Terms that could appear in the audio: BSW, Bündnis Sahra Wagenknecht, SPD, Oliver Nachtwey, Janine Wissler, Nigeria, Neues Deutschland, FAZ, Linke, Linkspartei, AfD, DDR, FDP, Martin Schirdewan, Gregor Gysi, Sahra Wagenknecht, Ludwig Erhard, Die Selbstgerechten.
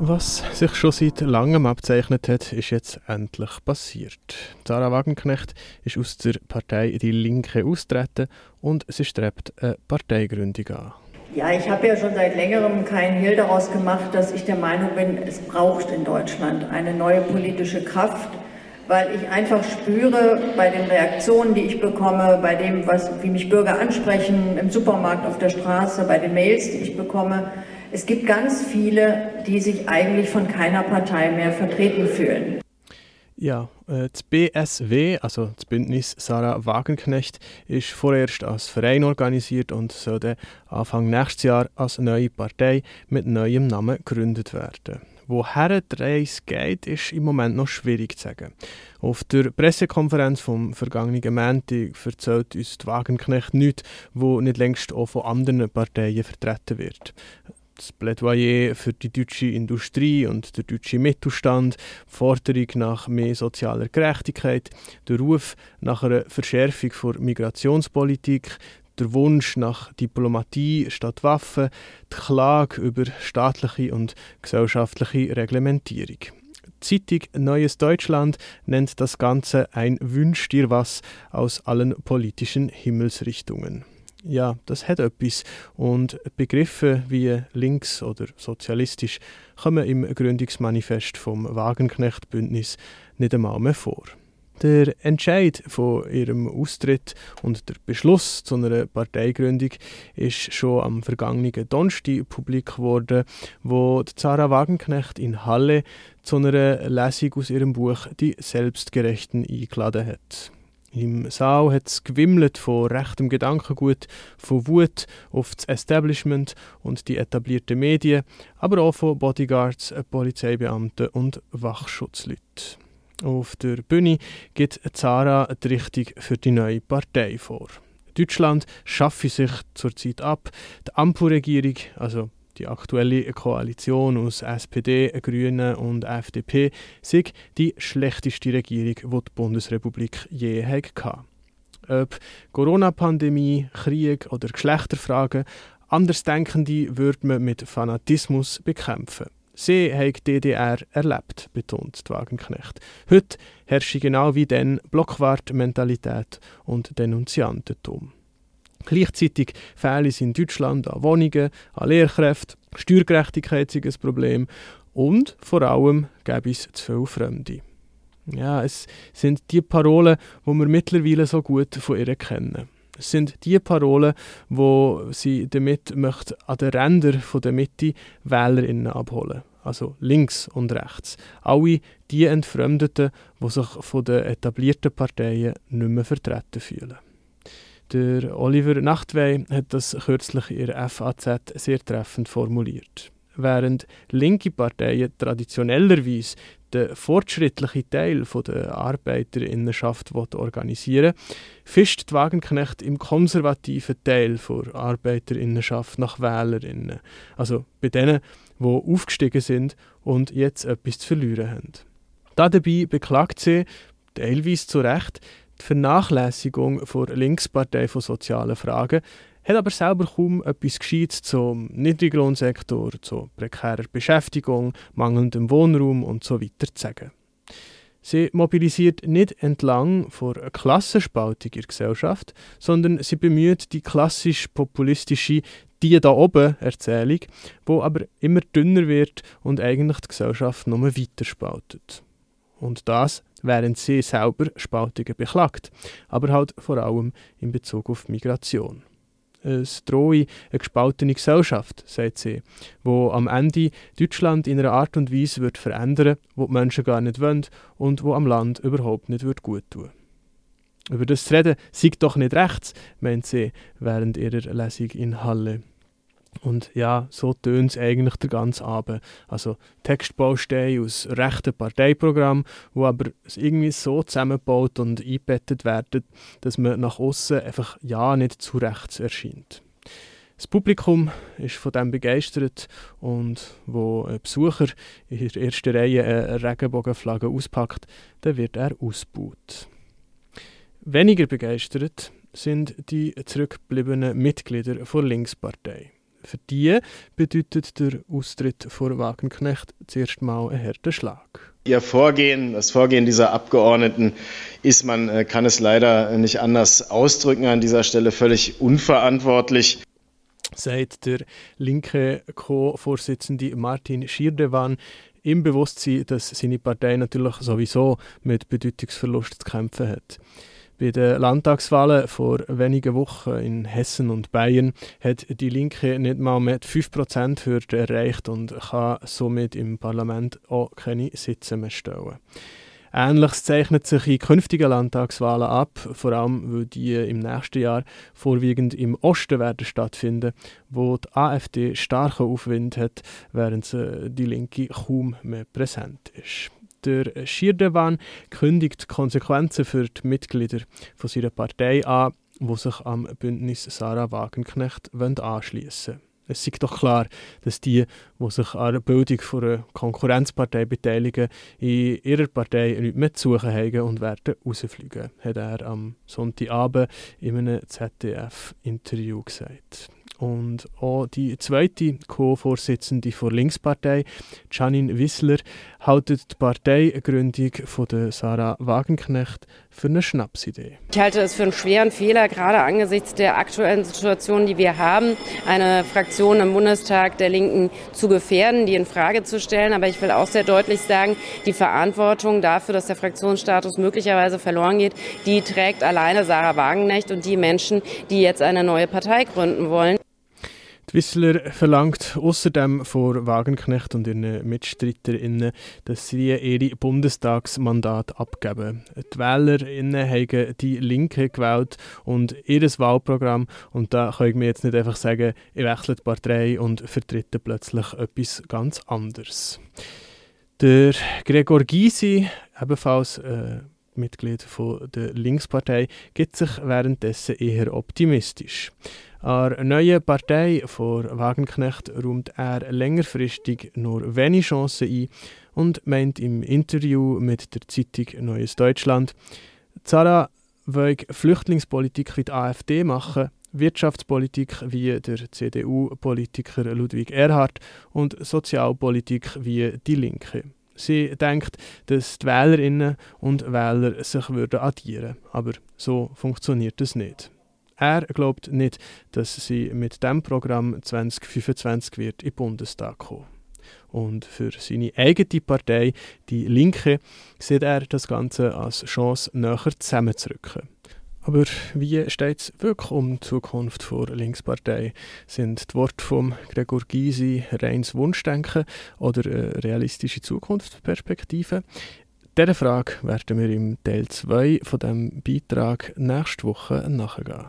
Was sich schon seit langem abzeichnet hat, ist jetzt endlich passiert. Sahra Wagenknecht ist aus der Partei Die Linke austreten und sie strebt eine Parteigründung an. Ja, ich habe ja schon seit längerem keinen Hehl daraus gemacht, dass ich der Meinung bin, es braucht in Deutschland eine neue politische Kraft, weil ich einfach spüre bei den Reaktionen, die ich bekomme, bei dem, wie mich Bürger ansprechen, im Supermarkt, auf der Straße, bei den Mails, die ich bekomme, es gibt ganz viele, die sich eigentlich von keiner Partei mehr vertreten fühlen. Ja, das BSW, also das Bündnis Sahra Wagenknecht, ist vorerst als Verein organisiert und soll dann Anfang nächstes Jahr als neue Partei mit neuem Namen gegründet werden. Woher die Reise geht, ist im Moment noch schwierig zu sagen. Auf der Pressekonferenz vom vergangenen Montag erzählt uns die Wagenknecht nichts, wo nicht längst auch von anderen Parteien vertreten wird. Das Plädoyer für die deutsche Industrie und den deutschen Mittelstand, die Forderung nach mehr sozialer Gerechtigkeit, der Ruf nach einer Verschärfung der Migrationspolitik, der Wunsch nach Diplomatie statt Waffen, die Klage über staatliche und gesellschaftliche Reglementierung. Die Zeitung Neues Deutschland nennt das Ganze ein Wünsch dir was aus allen politischen Himmelsrichtungen. Ja, das hat etwas. Und Begriffe wie links oder sozialistisch kommen im Gründungsmanifest vom Wagenknecht-Bündnis nicht einmal mehr vor. Der Entscheid von ihrem Austritt und der Beschluss zu einer Parteigründung ist schon am vergangenen Donnerstag publik geworden, wo Sahra Wagenknecht in Halle zu einer Lesung aus ihrem Buch «Die Selbstgerechten» eingeladen hat. Im Saal hat es gewimmelt von rechtem Gedankengut, von Wut auf das Establishment und die etablierten Medien, aber auch von Bodyguards, Polizeibeamten und Wachschutzleuten. Auf der Bühne gibt Sahra die Richtung für die neue Partei vor. Deutschland schaffe sich zurzeit ab, die Ampelregierung, also die aktuelle Koalition aus SPD, Grünen und FDP sei die schlechteste Regierung, die die Bundesrepublik je hatte. Ob Corona-Pandemie, Krieg oder Geschlechterfragen, Andersdenkende würde man mit Fanatismus bekämpfen. Sie haben die DDR erlebt, betont die Wagenknecht. Heute herrscht genau wie dann Blockwart-Mentalität und Denunziantentum. Gleichzeitig fehlen es in Deutschland an Wohnungen, an Lehrkräften, Steuergerechtigkeit sei ein Problem und vor allem gäbe es zu viele Fremde. Ja, es sind die Parolen, die wir mittlerweile so gut von ihr kennen. Es sind die Parolen, die sie damit möchte, an den Rändern der Mitte WählerInnen abholen. Also links und rechts. Alle die Entfremdeten, die sich von den etablierten Parteien nicht mehr vertreten fühlen. Der Oliver Nachtwey hat das kürzlich in der FAZ sehr treffend formuliert. Während linke Parteien traditionellerweise den fortschrittlichen Teil der Arbeiterinnenschaft organisieren wollen, fischt die Wagenknecht im konservativen Teil der Arbeiterinnenschaft nach Wählerinnen. Also bei denen, die aufgestiegen sind und jetzt etwas zu verlieren haben. Dabei beklagt sie, teilweise zu Recht, die Vernachlässigung der Linkspartei von sozialen Fragen, hat aber selber kaum etwas Gescheites zum Niedriglohnsektor, zu prekärer Beschäftigung, mangelndem Wohnraum und so weiter zu sagen. Sie mobilisiert nicht entlang von Klassenspaltung in der Gesellschaft, sondern sie bemüht die klassisch-populistische «Die da oben» Erzählung, die aber immer dünner wird und eigentlich die Gesellschaft nur weiter spaltet. Und das, während sie selber Spaltungen beklagt, aber halt vor allem in Bezug auf Migration. Es drohe eine gespaltene Gesellschaft, sagt sie, wo am Ende Deutschland in einer Art und Weise wird verändern, die die Menschen gar nicht wollen und wo am Land überhaupt nicht gut tun. Über das zu reden sei doch nicht rechts, meint sie während ihrer Lesung in Halle. Und ja, so tönt es eigentlich den ganzen Abend. Also Textbausteine aus rechten Parteiprogrammen, die aber irgendwie so zusammengebaut und eingebettet werden, dass man nach aussen einfach ja nicht zu rechts erscheint. Das Publikum ist von dem begeistert und wo ein Besucher in der ersten Reihe eine Regenbogenflagge auspackt, dann wird er ausgebaut. Weniger begeistert sind die zurückgebliebenen Mitglieder der Linkspartei. Für die bedeutet der Austritt von Wagenknecht zuerst mal einen harten Schlag. Ihr Vorgehen, das Vorgehen dieser Abgeordneten ist, man kann es leider nicht anders ausdrücken, an dieser Stelle völlig unverantwortlich, sagt der linke Co-Vorsitzende Martin Schirdewan, im Bewusstsein, dass seine Partei natürlich sowieso mit Bedeutungsverlust zu kämpfen hat. Bei den Landtagswahlen vor wenigen Wochen in Hessen und Bayern hat die Linke nicht mal mehr 5%-Hürde erreicht und kann somit im Parlament auch keine Sitze mehr stellen. Ähnliches zeichnet sich in künftigen Landtagswahlen ab, vor allem weil die im nächsten Jahr vorwiegend im Osten werden stattfinden, wo die AfD starken Aufwind hat, während die Linke kaum mehr präsent ist. Der Schirdewan kündigt Konsequenzen für die Mitglieder von seiner Partei an, die sich am Bündnis Sahra Wagenknecht anschliessen wollen. Es sei doch klar, dass die, die sich an der Bildung einer Konkurrenzpartei beteiligen, in ihrer Partei nichts mehr zu suchen haben und werden rausfliegen, hat er am Sonntagabend in einem ZDF-Interview gesagt. Und auch die zweite Co-Vorsitzende der Linkspartei, Janine Wissler, haltet die Parteigründung von der Sahra Wagenknecht für eine Schnapsidee. Ich halte es für einen schweren Fehler, gerade angesichts der aktuellen Situation, die wir haben, eine Fraktion im Bundestag der Linken zu gefährden, die in Frage zu stellen. Aber ich will auch sehr deutlich sagen, die Verantwortung dafür, dass der Fraktionsstatus möglicherweise verloren geht, die trägt alleine Sahra Wagenknecht und die Menschen, die jetzt eine neue Partei gründen wollen. Die Wissler verlangt außerdem von Wagenknecht und ihren MitstreiterInnen, dass sie ihre Bundestagsmandate abgeben. Die WählerInnen haben die Linke gewählt und ihr Wahlprogramm. Und da kann ich mir jetzt nicht einfach sagen, ich wechsle die Partei und vertrete plötzlich etwas ganz anderes. Der Gregor Gysi, ebenfalls Mitglied von der Linkspartei, gibt sich währenddessen eher optimistisch. An neue Partei von Wagenknecht räumt er längerfristig nur wenige Chancen ein und meint im Interview mit der Zeitung Neues Deutschland, Sahra will Flüchtlingspolitik wie die AfD machen, Wirtschaftspolitik wie der CDU-Politiker Ludwig Erhard und Sozialpolitik wie die Linke. Sie denkt, dass die Wählerinnen und Wähler sich addieren würden, aber so funktioniert es nicht. Er glaubt nicht, dass sie mit diesem Programm 2025 wird in den Bundestag kommen. Und für seine eigene Partei, die Linke, sieht er das Ganze als Chance, näher zusammenzurücken. Aber wie steht es wirklich um die Zukunft der Linkspartei? Sind die Worte von Gregor Gysi reines Wunschdenken oder eine realistische Zukunftsperspektive? Dieser Frage werden wir im Teil 2 von diesem Beitrag nächste Woche nachgehen.